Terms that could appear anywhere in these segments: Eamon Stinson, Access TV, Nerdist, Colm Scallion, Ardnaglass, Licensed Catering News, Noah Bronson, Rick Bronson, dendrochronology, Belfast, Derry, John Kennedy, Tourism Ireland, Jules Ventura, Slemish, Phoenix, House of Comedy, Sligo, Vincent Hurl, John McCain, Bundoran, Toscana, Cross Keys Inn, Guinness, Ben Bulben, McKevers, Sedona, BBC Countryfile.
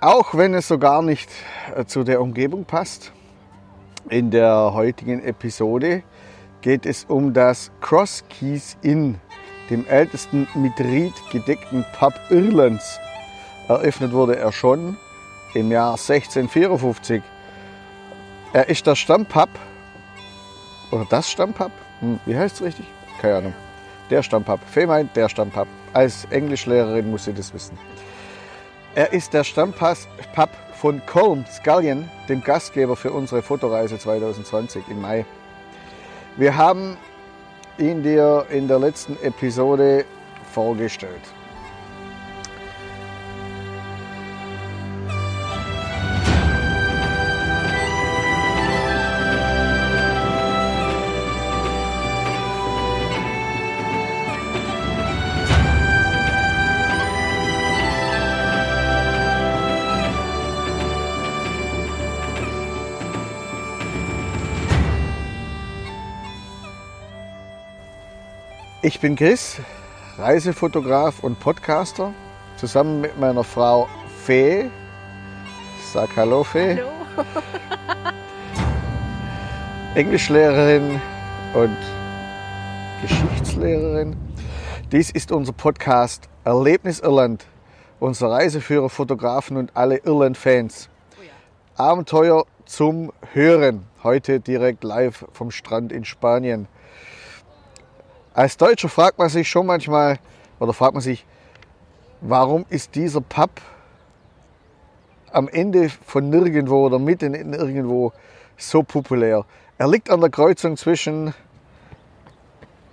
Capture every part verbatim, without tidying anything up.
Auch wenn es so gar nicht zu der Umgebung passt, in der heutigen Episode geht es um das Cross Keys Inn, dem ältesten mit Ried gedeckten Pub Irlands. Eröffnet wurde er schon im Jahr sechzehnhundertvierundfünfzig. Er ist der Stammpub, oder das Stammpub, hm, wie heißt es richtig? Keine Ahnung. Der Stammpub, Fehmarn, der Stammpub. Als Englischlehrerin muss sie das wissen. Er ist der Stammpub von Colm Scallion, dem Gastgeber für unsere Fotoreise zwanzig zwanzig im Mai. Wir haben ihn dir in der letzten Episode vorgestellt. Ich bin Chris, Reisefotograf und Podcaster, zusammen mit meiner Frau Fee. Sag hallo, Fee. Hallo. Englischlehrerin und Geschichtslehrerin. Dies ist unser Podcast Erlebnis Irland, unser Reiseführer, Fotografen und alle Irland-Fans. Oh ja. Abenteuer zum Hören, heute direkt live vom Strand in Spanien. Als Deutscher fragt man sich schon manchmal, oder fragt man sich, warum ist dieser Pub am Ende von nirgendwo oder mitten in irgendwo so populär? Er liegt an der Kreuzung zwischen,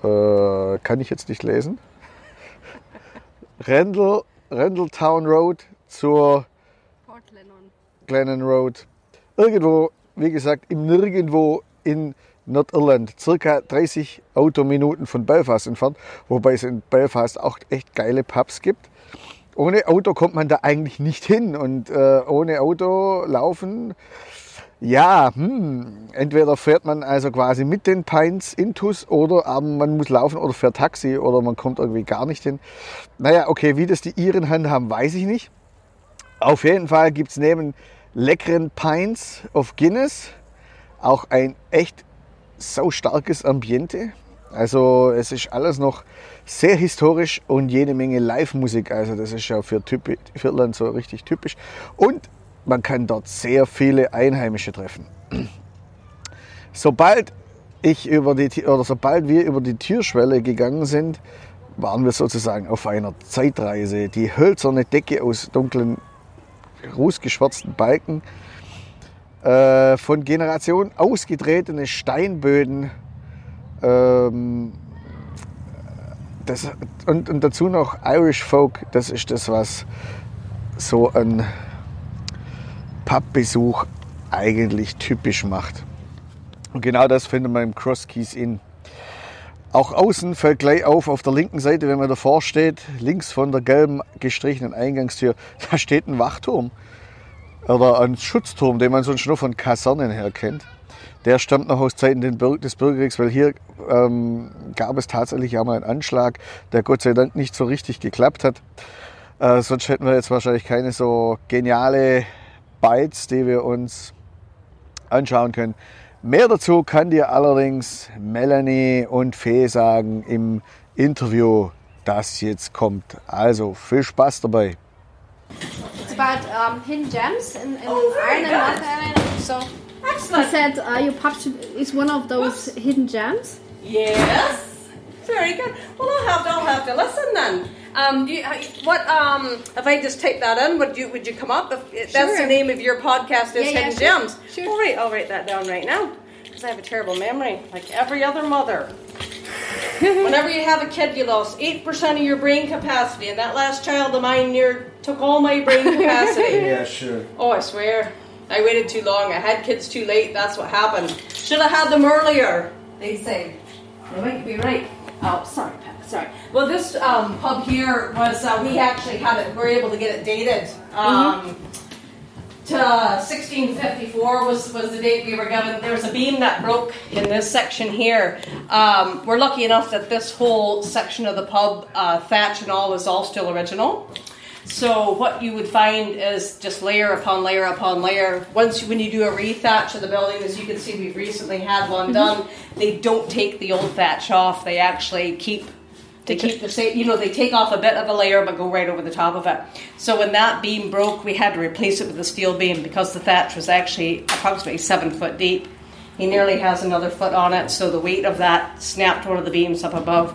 äh, kann ich jetzt nicht lesen, Rendell, Rendletown Road zur Port Glennon. Glennon Road. Irgendwo, wie gesagt, im Nirgendwo in Nordirland, circa dreißig Autominuten von Belfast entfernt, wobei es in Belfast auch echt geile Pubs gibt. Ohne Auto kommt man da eigentlich nicht hin und äh, ohne Auto laufen, ja, hm, entweder fährt man also quasi mit den Pints intus oder aber man muss laufen oder fährt Taxi oder man kommt irgendwie gar nicht hin. Naja, okay, wie das die Iren handhaben, weiß ich nicht. Auf jeden Fall gibt es neben leckeren Pints auf Guinness auch ein echt so starkes Ambiente, also es ist alles noch sehr historisch und jede Menge Live-Musik, also das ist ja für, typisch, für Irland so richtig typisch und man kann dort sehr viele Einheimische treffen. Sobald, ich über die, oder sobald wir über die Türschwelle gegangen sind, waren wir sozusagen auf einer Zeitreise. Die hölzerne Decke aus dunklen, rußgeschwärzten Balken, von Generationen ausgetretene Steinböden ähm, das, und, und dazu noch Irish Folk, das ist das, was so ein Pubbesuch eigentlich typisch macht. Und genau das findet man im Cross Keys Inn. Auch außen fällt gleich auf, auf der linken Seite, wenn man davor steht, links von der gelben gestrichenen Eingangstür, da steht ein Wachturm. Oder ein Schutzturm, den man sonst nur von Kasernen her kennt. Der stammt noch aus Zeiten des Bürgerkriegs, weil hier ähm, gab es tatsächlich einmal einen Anschlag, der Gott sei Dank nicht so richtig geklappt hat. Äh, sonst hätten wir jetzt wahrscheinlich keine so geniale Bites, die wir uns anschauen können. Mehr dazu kann dir allerdings Melanie und Fee sagen im Interview, das jetzt kommt. Also viel Spaß dabei. It's about um, hidden gems in, in oh, Ireland, North Ireland. So excellent. He said uh, your pub should, is one of those Oops. hidden gems. Yes, very good. Well, I'll have to, I'll have to listen then. Um, do you, what um, if I just type that in? Would you would you come up? If, sure. That's the name of your podcast is yeah, Hidden yeah, Gems. Sure. All right, I'll write that down right now because I have a terrible memory, like every other mother. Whenever you have a kid, you lost eight percent of your brain capacity, and that last child of mine near took all my brain capacity. Yeah, sure. Oh, I swear. I waited too long. I had kids too late. That's what happened. Should have had them earlier, they say. They might be right. Oh, sorry, Pat. Sorry. Well, this um, pub here was, uh, we actually had it, we were able to get it dated. Um, mm-hmm. To uh, sixteen fifty-four was, was the date we were given. There was a beam that broke in this section here. Um, we're lucky enough that this whole section of the pub, uh, thatch and all, is all still original. So what you would find is just layer upon layer upon layer. Once when you do a rethatch of the building, as you can see, we've recently had one done. They don't take the old thatch off. They actually keep to keep the same. You know, they take off a bit of a layer but go right over the top of it. So when that beam broke, we had to replace it with a steel beam because the thatch was actually approximately seven foot deep. He nearly has another foot on it, so the weight of that snapped one of the beams up above.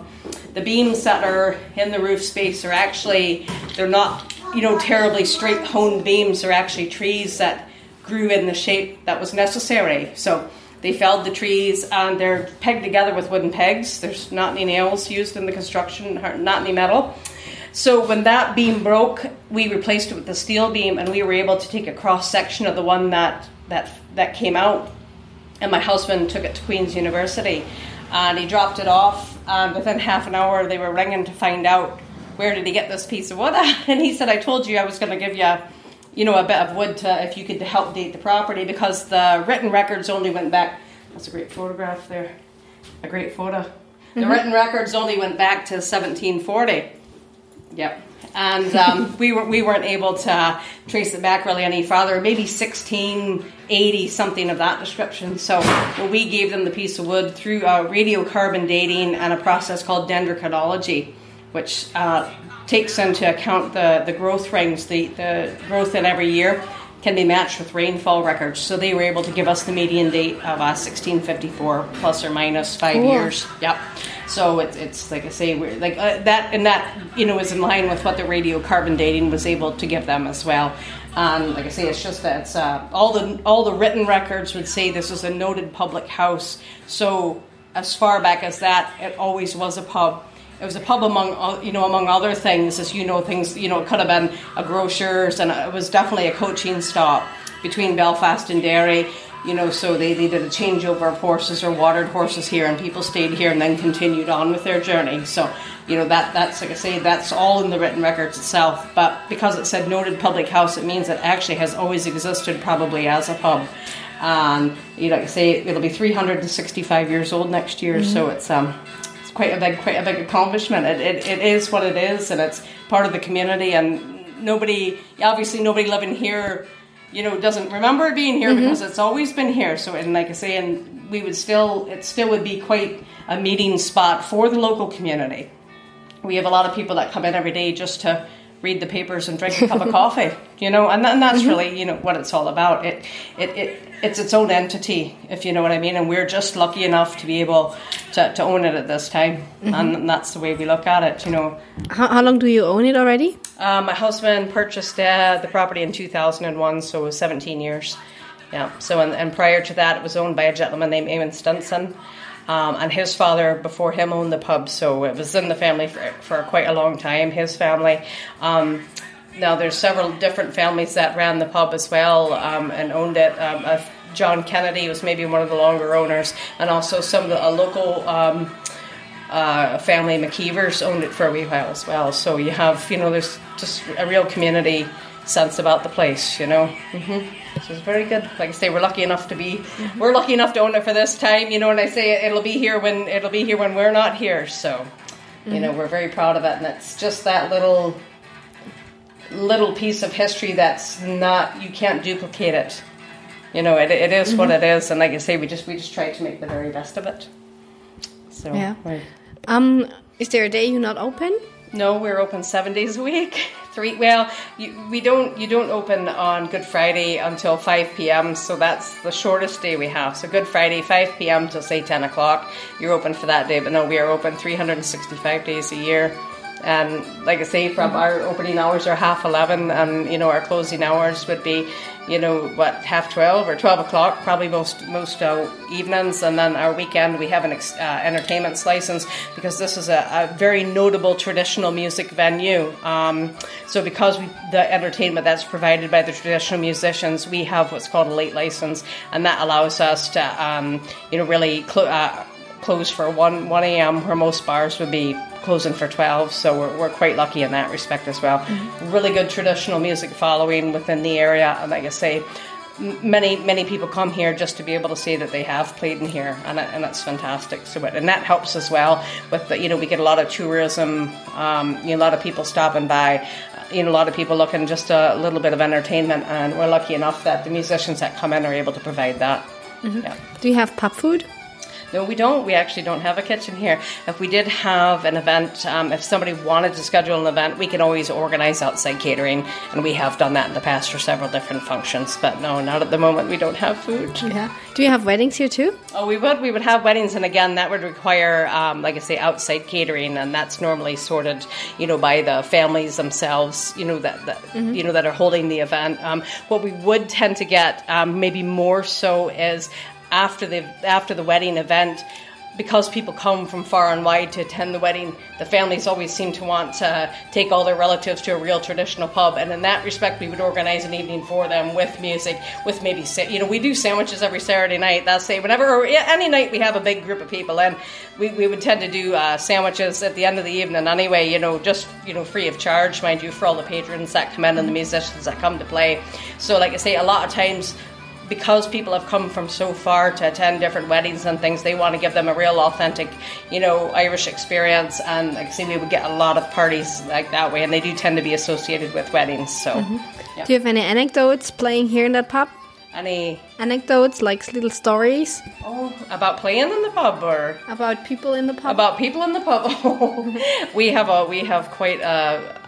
The beams that are in the roof space are actually, they're not, you know, terribly straight honed beams. They're actually trees that grew in the shape that was necessary. So they felled the trees and they're pegged together with wooden pegs. There's not any nails used in the construction, not any metal. So when that beam broke, we replaced it with a steel beam, and we were able to take a cross section of the one that that that came out. And my husband took it to Queen's University, and he dropped it off, and within half an hour they were ringing to find out, where did he get this piece of wood at? And he said, I told you I was going to give you, a, you know, a bit of wood to, if you could help date the property, because the written records only went back, that's a great photograph there, a great photo. Mm-hmm. The written records only went back to seventeen forty. Yep. And um, we, were, we weren't able to trace it back really any farther, maybe sixteen eighty, something of that description. So we gave them the piece of wood through uh, radiocarbon dating and a process called dendrochronology, which uh, takes into account the, the growth rings, the, the growth in every year can be matched with rainfall records. So they were able to give us the median date of uh, sixteen fifty-four plus or minus five cool. years. Yep. So it's, it's like I say, we're like uh, that, and that, you know, is in line with what the radiocarbon dating was able to give them as well. And like I say, it's just that it's, uh, all the all the written records would say this was a noted public house. So as far back as that, it always was a pub. It was a pub among, you know, among other things, as you know, things, you know, it could have been a grocer's, and it was definitely a coaching stop between Belfast and Derry, you know, so they, they did a changeover of horses or watered horses here, and people stayed here and then continued on with their journey. So, you know, that that's, like I say, that's all in the written records itself. But because it said noted public house, it means it actually has always existed probably as a pub. And, you know, like I say, it'll be three hundred sixty-five years old next year, mm-hmm. so it's... um. Quite a big, quite a big accomplishment. It, it it is what it is, and it's part of the community. And nobody, obviously, nobody living here, you know, doesn't remember it being here mm-hmm. because it's always been here. So, and like I say, and we would still, it still would be quite a meeting spot for the local community. We have a lot of people that come in every day just to read the papers and drink a cup of coffee, you know, and, and that's mm-hmm. really, you know, what it's all about. It, it, it, it's its own entity, if you know what I mean, and we're just lucky enough to be able to, to own it at this time, mm-hmm. and that's the way we look at it, you know. How, how long do you own it already? Uh, my husband purchased uh, the property in two thousand one, so it was seventeen years, yeah. So, and, and prior to that, it was owned by a gentleman named Eamon Stinson, Um, and his father before him owned the pub, so it was in the family for, for quite a long time, his family. Um, now, there's several different families that ran the pub as well um, and owned it. Um, uh, John Kennedy was maybe one of the longer owners, and also some of the, a local um, uh, family, McKevers, owned it for a wee while as well. So you have, you know, there's just a real community sense about the place, you know. Mm-hmm. So it's very good. Like I say, we're lucky enough to be mm-hmm. we're lucky enough to own it for this time, you know, and I say it'll be here when it'll be here when we're not here, so mm-hmm. you know, we're very proud of it, and it's just that little little piece of history that's not, you can't duplicate it, you know. It, it is mm-hmm. what it is, and like I say, we just we just try to make the very best of it. So yeah. Right. Um is there a day you're not open? No, we're open seven days a week. Three. Well, you, we don't. You don't open on Good Friday until five p.m. So that's the shortest day we have. So Good Friday, five p.m. till say ten o'clock. You're open for that day. But no, we are open three hundred sixty-five days a year. And like I say, from our opening hours are half eleven, and you know our closing hours would be, you know, what, half twelve or twelve o'clock, probably most most uh, evenings. And then our weekend we have an ex- uh, entertainment license, because this is a, a very notable traditional music venue. Um, so because we, the entertainment that's provided by the traditional musicians, we have what's called a late license, and that allows us to, um, you know, really cl- uh, close for one a.m. where most bars would be closing for twelve, so we're, we're quite lucky in that respect as well. Mm-hmm. Really good traditional music following within the area, and like I say, many many people come here just to be able to say that they have played in here, and and that's fantastic. So and that helps as well with the, you know, we get a lot of tourism, um, you know, a lot of people stopping by. you know, a lot of people looking just a little bit of entertainment, and we're lucky enough that the musicians that come in are able to provide that. Mm-hmm. Yeah. Do you have pub food? No, we don't. We actually don't have a kitchen here. If we did have an event, um, if somebody wanted to schedule an event, we can always organise outside catering, and we have done that in the past for several different functions. But no, not at the moment. We don't have food. Yeah. Do you have weddings here too? Oh, we would. We would have weddings, and again, that would require, um, like I say, outside catering, and that's normally sorted, you know, by the families themselves, you know, that, that mm-hmm. you know that are holding the event. Um, what we would tend to get, um, maybe more so, is after the after the wedding event, because people come from far and wide to attend the wedding, the families always seem to want to take all their relatives to a real traditional pub, and in that respect we would organise an evening for them with music, with maybe, you know, we do sandwiches every Saturday night. That's say whenever, or any night we have a big group of people, and we, we would tend to do uh, sandwiches at the end of the evening anyway, you know, just, you know, free of charge, mind you, for all the patrons that come in and the musicians that come to play. So like I say, a lot of times, because people have come from so far to attend different weddings and things, they want to give them a real authentic, you know, Irish experience. And like I say, we would get a lot of parties like that way, and they do tend to be associated with weddings. So, mm-hmm. yeah. Do you have any anecdotes playing here in that pub? Any anecdotes, like little stories? Oh, about playing in the pub, or about people in the pub? About people in the pub. we have a we have quite a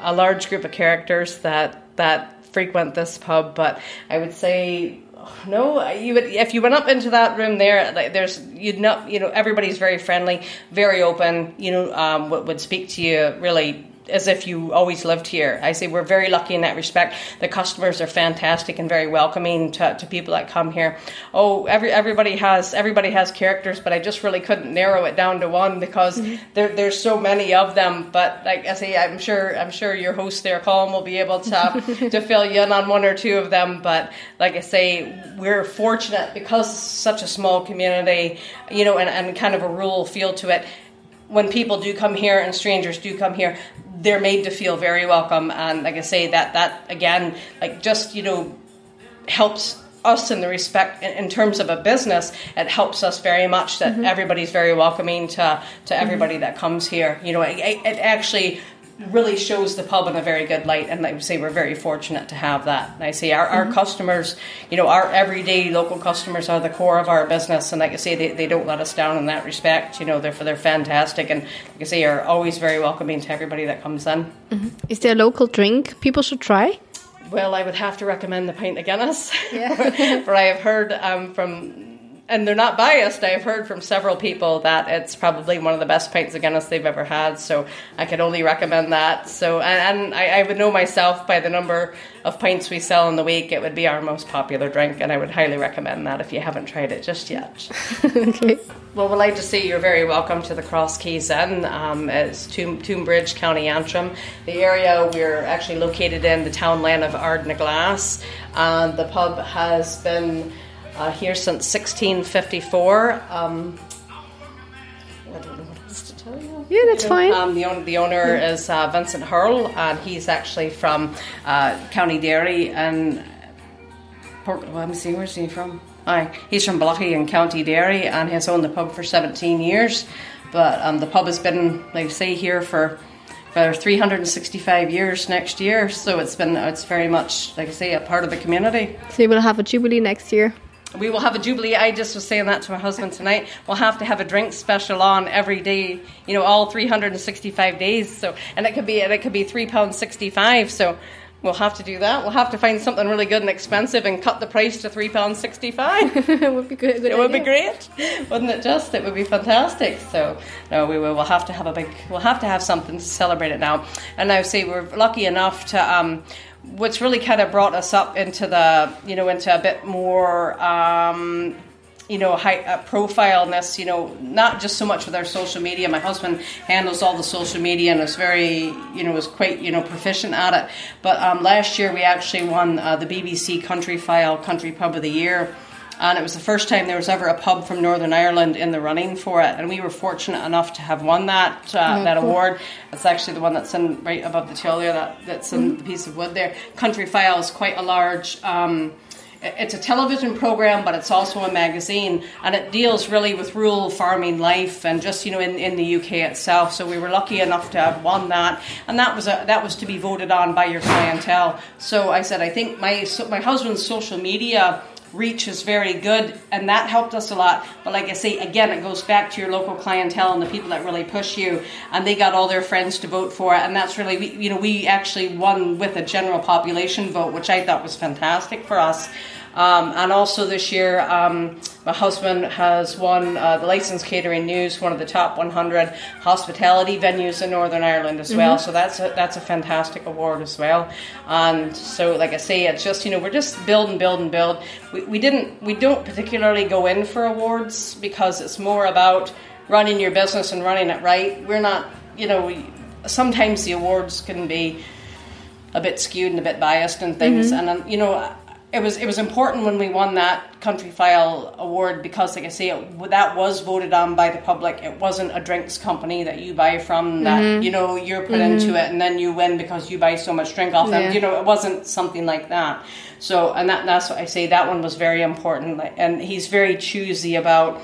a large group of characters that that frequent this pub, but I would say, no, you would, if you went up into that room there, like, there's, you'd not, you know, everybody's very friendly, very open, you know, um, would, would speak to you really as if you always lived here. I say we're very lucky in that respect. The customers are fantastic and very welcoming to, to people that come here. Oh, every everybody has everybody has characters, but I just really couldn't narrow it down to one because mm-hmm. there there's so many of them. But like I say, I'm sure I'm sure your host there, Colm, will be able to to fill you in on one or two of them. But like I say, we're fortunate because it's such a small community, you know, and, and kind of a rural feel to it. When people do come here and strangers do come here, they're made to feel very welcome. And like I say, that, that again, like just, you know, helps us in the respect, in, in terms of a business, it helps us very much that mm-hmm. everybody's very welcoming to, to everybody mm-hmm. that comes here. You know, it, it actually really shows the pub in a very good light, and I would say we're very fortunate to have that. And I say our, mm-hmm. our customers, you know, our everyday local customers are the core of our business, and like I say, they, they don't let us down in that respect. You know, they're they're fantastic, and like I say, are always very welcoming to everybody that comes in. Mm-hmm. Is there a local drink people should try? Well, I would have to recommend the pint of Guinness. Yeah. For I have heard um, from, and they're not biased, I've heard from several people that it's probably one of the best pints of Guinness they've ever had, so I could only recommend that. So, and, and I, I would know myself by the number of pints we sell in the week, it would be our most popular drink, and I would highly recommend that if you haven't tried it just yet. Okay. Well, we'd like to say you're very welcome to the Cross Keys Inn. Um, it's Tonbridge, County Antrim. The area we're actually located in, the townland of Ardnaglass. Uh, the pub has been Uh, here since sixteen fifty-four. Um, I don't know what else to tell you. Yeah, that's you know, fine. Um, the, own, the owner yeah. is uh, Vincent Hurl, and he's actually from uh, County Derry and Port. Well, let me see, where's he from? Aye, he's from Blochy in County Derry, and has owned the pub for seventeen years. But um, the pub has been, like I say, here for for three hundred sixty-five years next year. So it's been, it's very much, like I say, a part of the community. So you will have a jubilee next year. We will have a jubilee. I just was saying that to my husband tonight. We'll have to have a drink special on every day, you know, all three hundred sixty-five days. So, and it could be, and it could be three pounds sixty-five. So we'll have to do that. We'll have to find something really good and expensive and cut the price to three pounds sixty-five. It would be good. It idea. would be great, wouldn't it? Just, it would be fantastic. So no, we will. We'll have to have a big. We'll have to have something to celebrate it now. And I would say we're lucky enough to. Um, What's really kind of brought us up into the, you know, into a bit more, um, you know, high uh, profileness, you know, not just so much with our social media. My husband handles all the social media and is very, you know, is quite, you know, proficient at it. But um, last year we actually won uh, the B B C Countryfile Country Pub of the Year. And it was the first time there was ever a pub from Northern Ireland in the running for it. And we were fortunate enough to have won that uh, no, that cool. award. It's actually the one that's in right above the till there, that, that's in mm-hmm. the piece of wood there. Countryfile is quite a large, um, It's a television program, but it's also a magazine, and it deals really with rural farming life and just, you know, in, in the U K itself. So we were lucky enough to have won that, and that was a, that was to be voted on by your clientele. So I said, I think my so my husband's social media reach is very good, and that helped us a lot. But like I say, again, it goes back to your local clientele and the people that really push you, and they got all their friends to vote for it, and that's really, we, you know, we actually won with a general population vote, which I thought was fantastic for us. Um, and also this year, um, my husband has won uh, the Licensed Catering News, one of the top one hundred hospitality venues in Northern Ireland as well. Mm-hmm. So that's a, that's a fantastic award as well. And so, like I say, it's just, you know, we're just build and build and build. We, we didn't we don't particularly go in for awards because it's more about running your business and running it right. We're not, you know, we, sometimes the awards can be a bit skewed and a bit biased and things. Mm-hmm. And, um, you know, It was it was important when we won that Countryfile award because, like I say, it, that was voted on by the public. It wasn't a drinks company that you buy from that, mm-hmm. you know, you're put mm-hmm. into it and then you win because you buy so much drink off them. Yeah. You know, it wasn't something like that. So, and that that's what I say, that one was very important. And he's very choosy about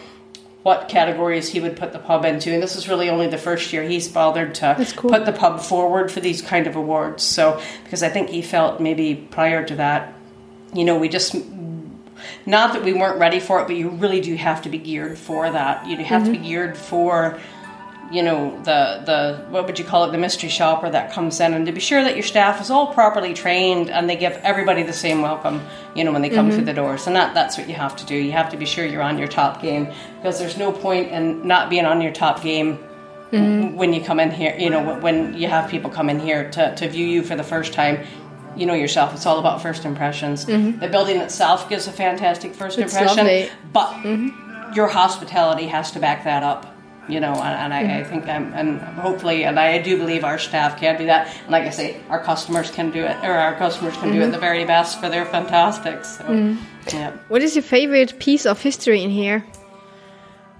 what categories he would put the pub into. And this is really only the first year he's bothered to cool. put the pub forward for these kind of awards. So, because I think he felt maybe prior to that, you know, we just, not that we weren't ready for it, but you really do have to be geared for that. You have mm-hmm. to be geared for, you know, the, the, what would you call it, the mystery shopper that comes in, and to be sure that your staff is all properly trained and they give everybody the same welcome, you know, when they come mm-hmm. through the doors. And that, that's what you have to do. You have to be sure you're on your top game, because there's no point in not being on your top game mm-hmm. when you come in here, you know, when you have people come in here to, to view you for the first time. You know yourself, it's all about first impressions. Mm-hmm. The building itself gives a fantastic first it's impression, lovely. But mm-hmm. your hospitality has to back that up, you know, and, and I, mm-hmm. I think I'm, and hopefully, and I do believe our staff can do that. And like I say, our customers can do it, or our customers can mm-hmm. do it the very best, for their fantastic. So, mm-hmm. yeah. What is your favorite piece of history in here?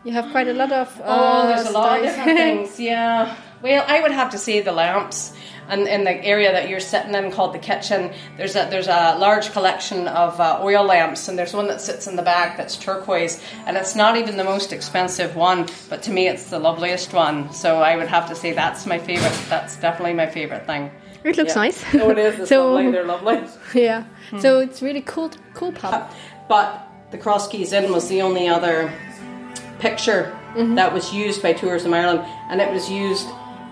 You have quite a lot of. Uh, oh, there's a lot of different things, yeah. Well, I would have to say the lamps. And in the area that you're sitting in, called the kitchen, there's a there's a large collection of uh, oil lamps, and there's one that sits in the back that's turquoise, and it's not even the most expensive one, but to me it's the loveliest one. So I would have to say that's my favorite. That's definitely my favorite thing. It looks yeah. nice. Oh, it is. It's so lovely. They're lovely. Yeah. Hmm. So it's really cool, cool pub. But the Cross Keys Inn was the only other picture mm-hmm. that was used by Tourism Ireland, and it was used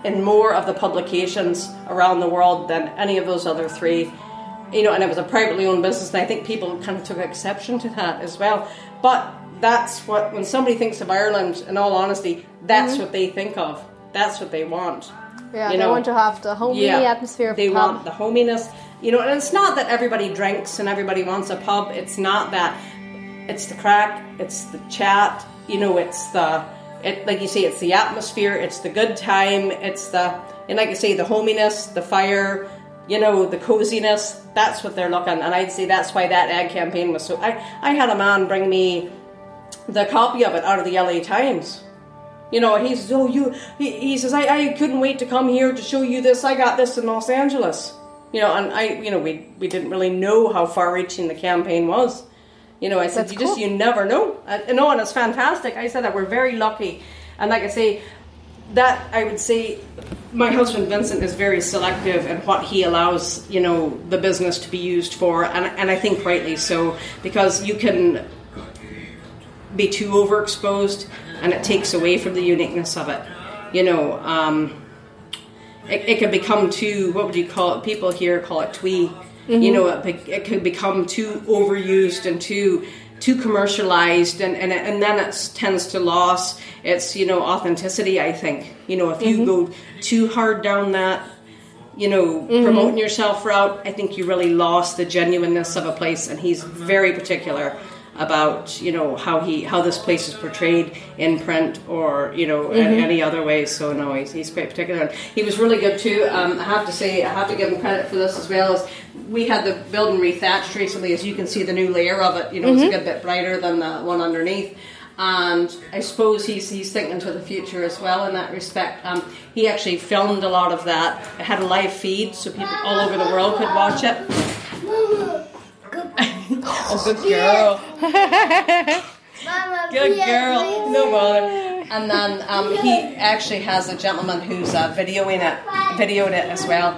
in more of the publications around the world than any of those other three, you know, and it was a privately owned business, and I think people kind of took exception to that as well. But that's what, when somebody thinks of Ireland, in all honesty, that's mm-hmm. what they think of. That's what they want. Yeah, you know, they want to have the homey yeah, atmosphere of the pub. They want the hominess, you know, and it's not that everybody drinks and everybody wants a pub. It's not that. It's the crack, it's the chat, you know, it's the... It, like you say, it's the atmosphere, it's the good time, it's the, and like I say, the hominess, the fire, you know, the coziness. That's what they're looking, and I'd say that's why that ad campaign was so. I, I had a man bring me the copy of it out of the L A Times. You know, and he says, oh, you, he, he says, I, I couldn't wait to come here to show you this. I got this in Los Angeles. You know, and I, you know, we, we didn't really know how far-reaching the campaign was. You know, I said, that's you cool. just, you never know. I, no, and it's fantastic. I said that we're very lucky. And like I say, that I would say my husband, Vincent, is very selective in what he allows, you know, the business to be used for. And, and I think rightly so, because you can be too overexposed and it takes away from the uniqueness of it. You know, um, it, it can become too, what would you call it? People here call it twee. Mm-hmm. You know, it, it could become too overused and too too commercialized, and, and, and then it tends to lose its, you know, authenticity, I think. You know, if mm-hmm. you go too hard down that, you know, mm-hmm. promoting yourself route, I think you really lost the genuineness of a place, and he's very particular about, you know, how he how this place is portrayed in print or, you know, mm-hmm. in any other way. So no, he's, he's quite particular. He was really good too. Um, I have to say, I have to give him credit for this as well. As we had the building rethatched recently, as you can see the new layer of it, you know, mm-hmm. it's a good bit brighter than the one underneath. And I suppose he's he's thinking to the future as well in that respect. Um, he actually filmed a lot of that. It had a live feed so people all over the world could watch it. Oh, good girl. Mama, good girl. No bother. And then um, he actually has a gentleman who's uh, videoing it, videoed it as well,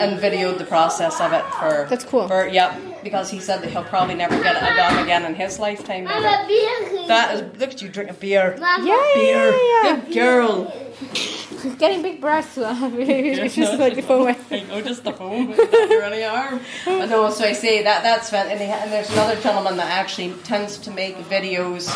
and videoed the process of it for. That's cool. For, yeah, because he said that he'll probably never get a dog again in his lifetime. Mama, beer. That is. Look at you drinking beer. Yeah, beer. Yeah, yeah. Good girl. She's getting big breasts. She's just like the phone. I noticed the phone under any arm. But no, so I say that that's fun. And, and there's another gentleman that actually tends to make videos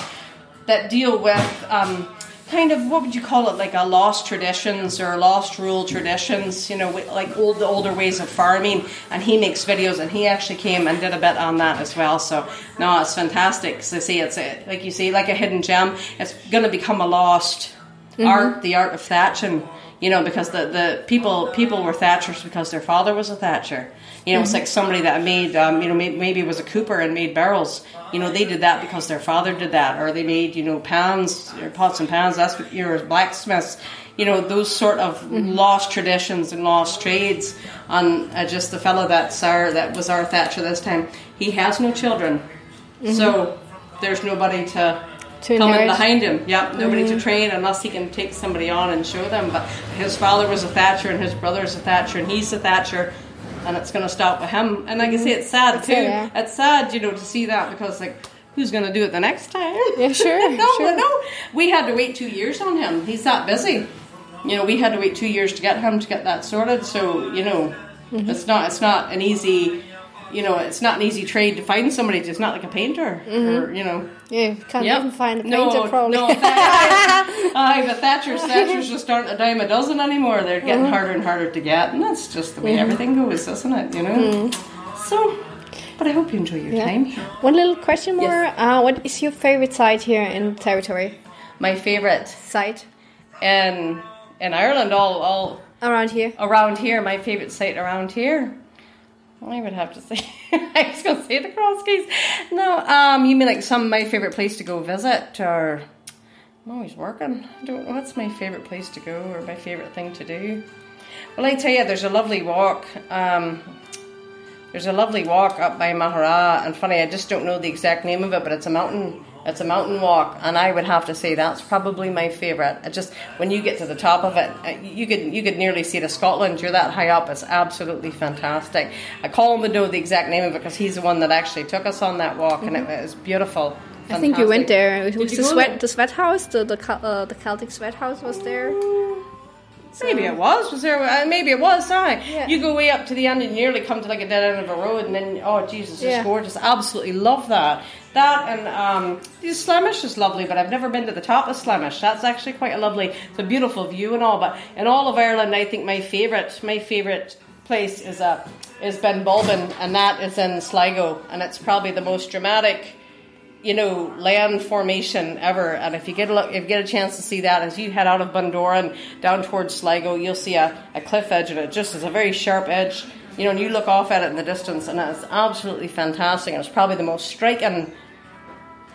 that deal with um, kind of, what would you call it, like a lost traditions or lost rural traditions, you know, like old the older ways of farming. And he makes videos, and he actually came and did a bit on that as well. So no, it's fantastic. So see, it's a, like you say, like a hidden gem. It's going to become a lost. Mm-hmm. Art, the art of thatching, you know, because the, the people people were thatchers because their father was a thatcher. You know, mm-hmm. It's like somebody that made, um, you know, maybe, maybe was a cooper and made barrels. You know, they did that because their father did that, or they made, you know, pans or pots and pans. That's what you're blacksmiths. You know, those sort of mm-hmm. lost traditions and lost trades. And uh, just the fellow that's our that was our thatcher this time, he has no children, mm-hmm. so there's nobody to. Coming behind him, yep. Nobody mm-hmm. to train unless he can take somebody on and show them. But his father was a thatcher, and his brother is a thatcher, and he's a thatcher, and it's going to stop with him. And like I say, it's sad it's too. It, yeah. It's sad, you know, to see that, because like, who's going to do it the next time? Yeah, sure. no, sure. no. We had to wait two years on him. He's that busy. You know, we had to wait two years to get him to get that sorted. So you know, mm-hmm. it's not it's not an easy. You know, it's not an easy trade to find somebody. It's not like a painter, mm-hmm. or, you know. Yeah, you can't yep. even find a painter, no, probably. No, aye, but thatchers, thatchers just aren't a dime a dozen anymore. They're getting mm-hmm. harder and harder to get, and that's just the way mm-hmm. everything goes, isn't it? You know. Mm-hmm. So, but I hope you enjoy your yeah. time here. One little question more. Yes. Uh, what is your favorite site here in the territory? My favorite site in in Ireland, all all around here. Around here, my favorite site around here. I would have to say, I was going to say the Cross Keys. No, um, you mean like some my favorite place to go visit, or I'm always working. I don't know what's my favorite place to go or my favorite thing to do. Well, I tell you, there's a lovely walk. Um, there's a lovely walk up by Mahara, and funny, I just don't know the exact name of it, but it's a mountain. It's a mountain walk, and I would have to say that's probably my favorite. It just when you get to the top of it, you could you could nearly see to Scotland. You're that high up. It's absolutely fantastic. I call him to know the exact name of it because he's the one that actually took us on that walk, mm-hmm. and it was beautiful. Fantastic. I think you went there. It was the sweat, the sweat house, the the, uh, the Celtic sweat house was there. Mm. So. Maybe it was. Was there? Uh, maybe it was. Aye. Yeah. You go way up to the end and you nearly come to like a dead end of a road, and then oh Jesus, yeah. It's gorgeous. Absolutely love that. That and um, the Slemish is lovely, but I've never been to the top of Slemish. That's actually quite a lovely. It's a beautiful view and all. But in all of Ireland, I think my favorite, my favorite place is a uh, is Ben Bulben, and that is in Sligo, and it's probably the most dramatic. You know, land formation ever, and if you get a look, if you get a chance to see that, as you head out of Bundoran down towards Sligo, you'll see a, a cliff edge, and it just is a very sharp edge. You know, and you look off at it in the distance, and it's absolutely fantastic. And it's probably the most striking.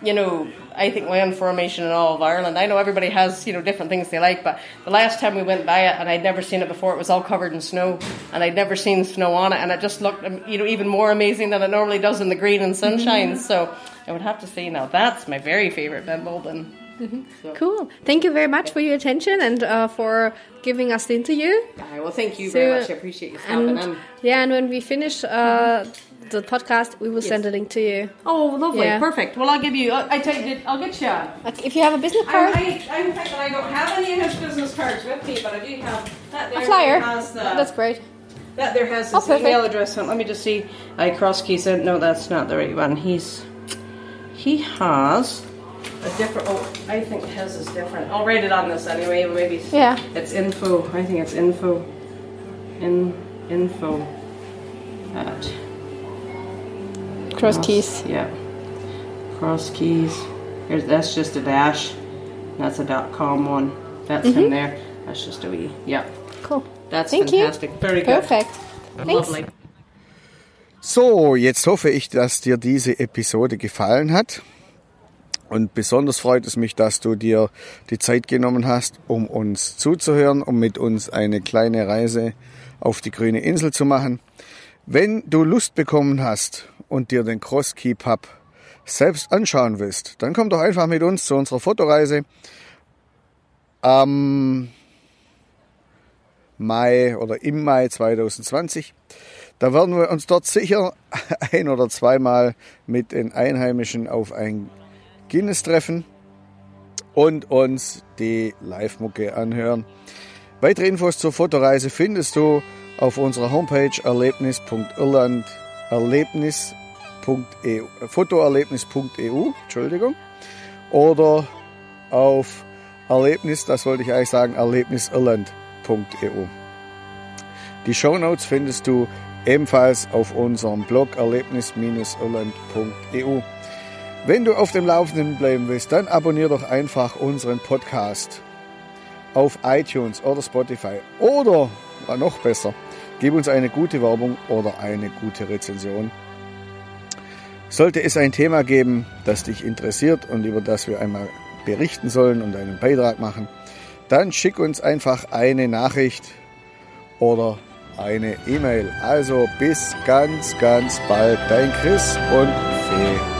You know, I think land formation in all of Ireland. I know everybody has, you know, different things they like, but the last time we went by it, and I'd never seen it before, it was all covered in snow, and I'd never seen snow on it, and it just looked, you know, even more amazing than it normally does in the green and sunshine. Mm-hmm. So I would have to say, now that's my very favorite, Ben Bulben. Mm-hmm. So. Cool. Thank you very much for your attention and uh, for giving us the interview. Right, well, thank you so, very much. I appreciate you stopping in. Yeah, and when we finish uh, the podcast, we will yes. send a link to you. Oh, lovely. Yeah. Perfect. Well, I'll give you, I tell you, I'll get you a, if you have a business card. I, I, in fact, I don't have any of his business cards with me, but I do have that there. A flyer. Has the, that's great. That there has his oh, email address. Let me just see. I Cross Keys Inn. No, that's not the right one. He's, he has... A different. Oh, I think his is different. I'll write it on this anyway. Maybe. Yeah. It's info. I think it's info. In info. At. Cross, cross Keys. Yeah. Cross Keys. Here's, that's just a dash. That's a dot com one. That's mm-hmm. him there. That's just a wee. Yeah. Cool. That's Thank fantastic. You. Very good. Perfect. Lovely. So, jetzt hoffe ich, dass dir diese Episode gefallen hat. Und besonders freut es mich, dass du dir die Zeit genommen hast, um uns zuzuhören, um mit uns eine kleine Reise auf die grüne Insel zu machen. Wenn du Lust bekommen hast und dir den Cross Keys Pub selbst anschauen willst, dann komm doch einfach mit uns zu unserer Fotoreise am Mai oder im Mai zwanzig zwanzig. Da werden wir uns dort sicher ein- oder zweimal mit den Einheimischen auf ein Guinness treffen und uns die Live-Mucke anhören. Weitere Infos zur Fotoreise findest du auf unserer Homepage erlebnis.irland erlebnis fotoerlebnis.eu, Entschuldigung, oder auf Erlebnis, das wollte ich eigentlich sagen, erlebnisirland.eu. Die Shownotes findest du ebenfalls auf unserem Blog erlebnis-irland.eu. Wenn du auf dem Laufenden bleiben willst, dann abonniere doch einfach unseren Podcast auf iTunes oder Spotify. Oder, noch besser, gib uns eine gute Werbung oder eine gute Rezension. Sollte es ein Thema geben, das dich interessiert und über das wir einmal berichten sollen und einen Beitrag machen, dann schick uns einfach eine Nachricht oder eine E-Mail. Also bis ganz, ganz bald. Dein Chris und Fee.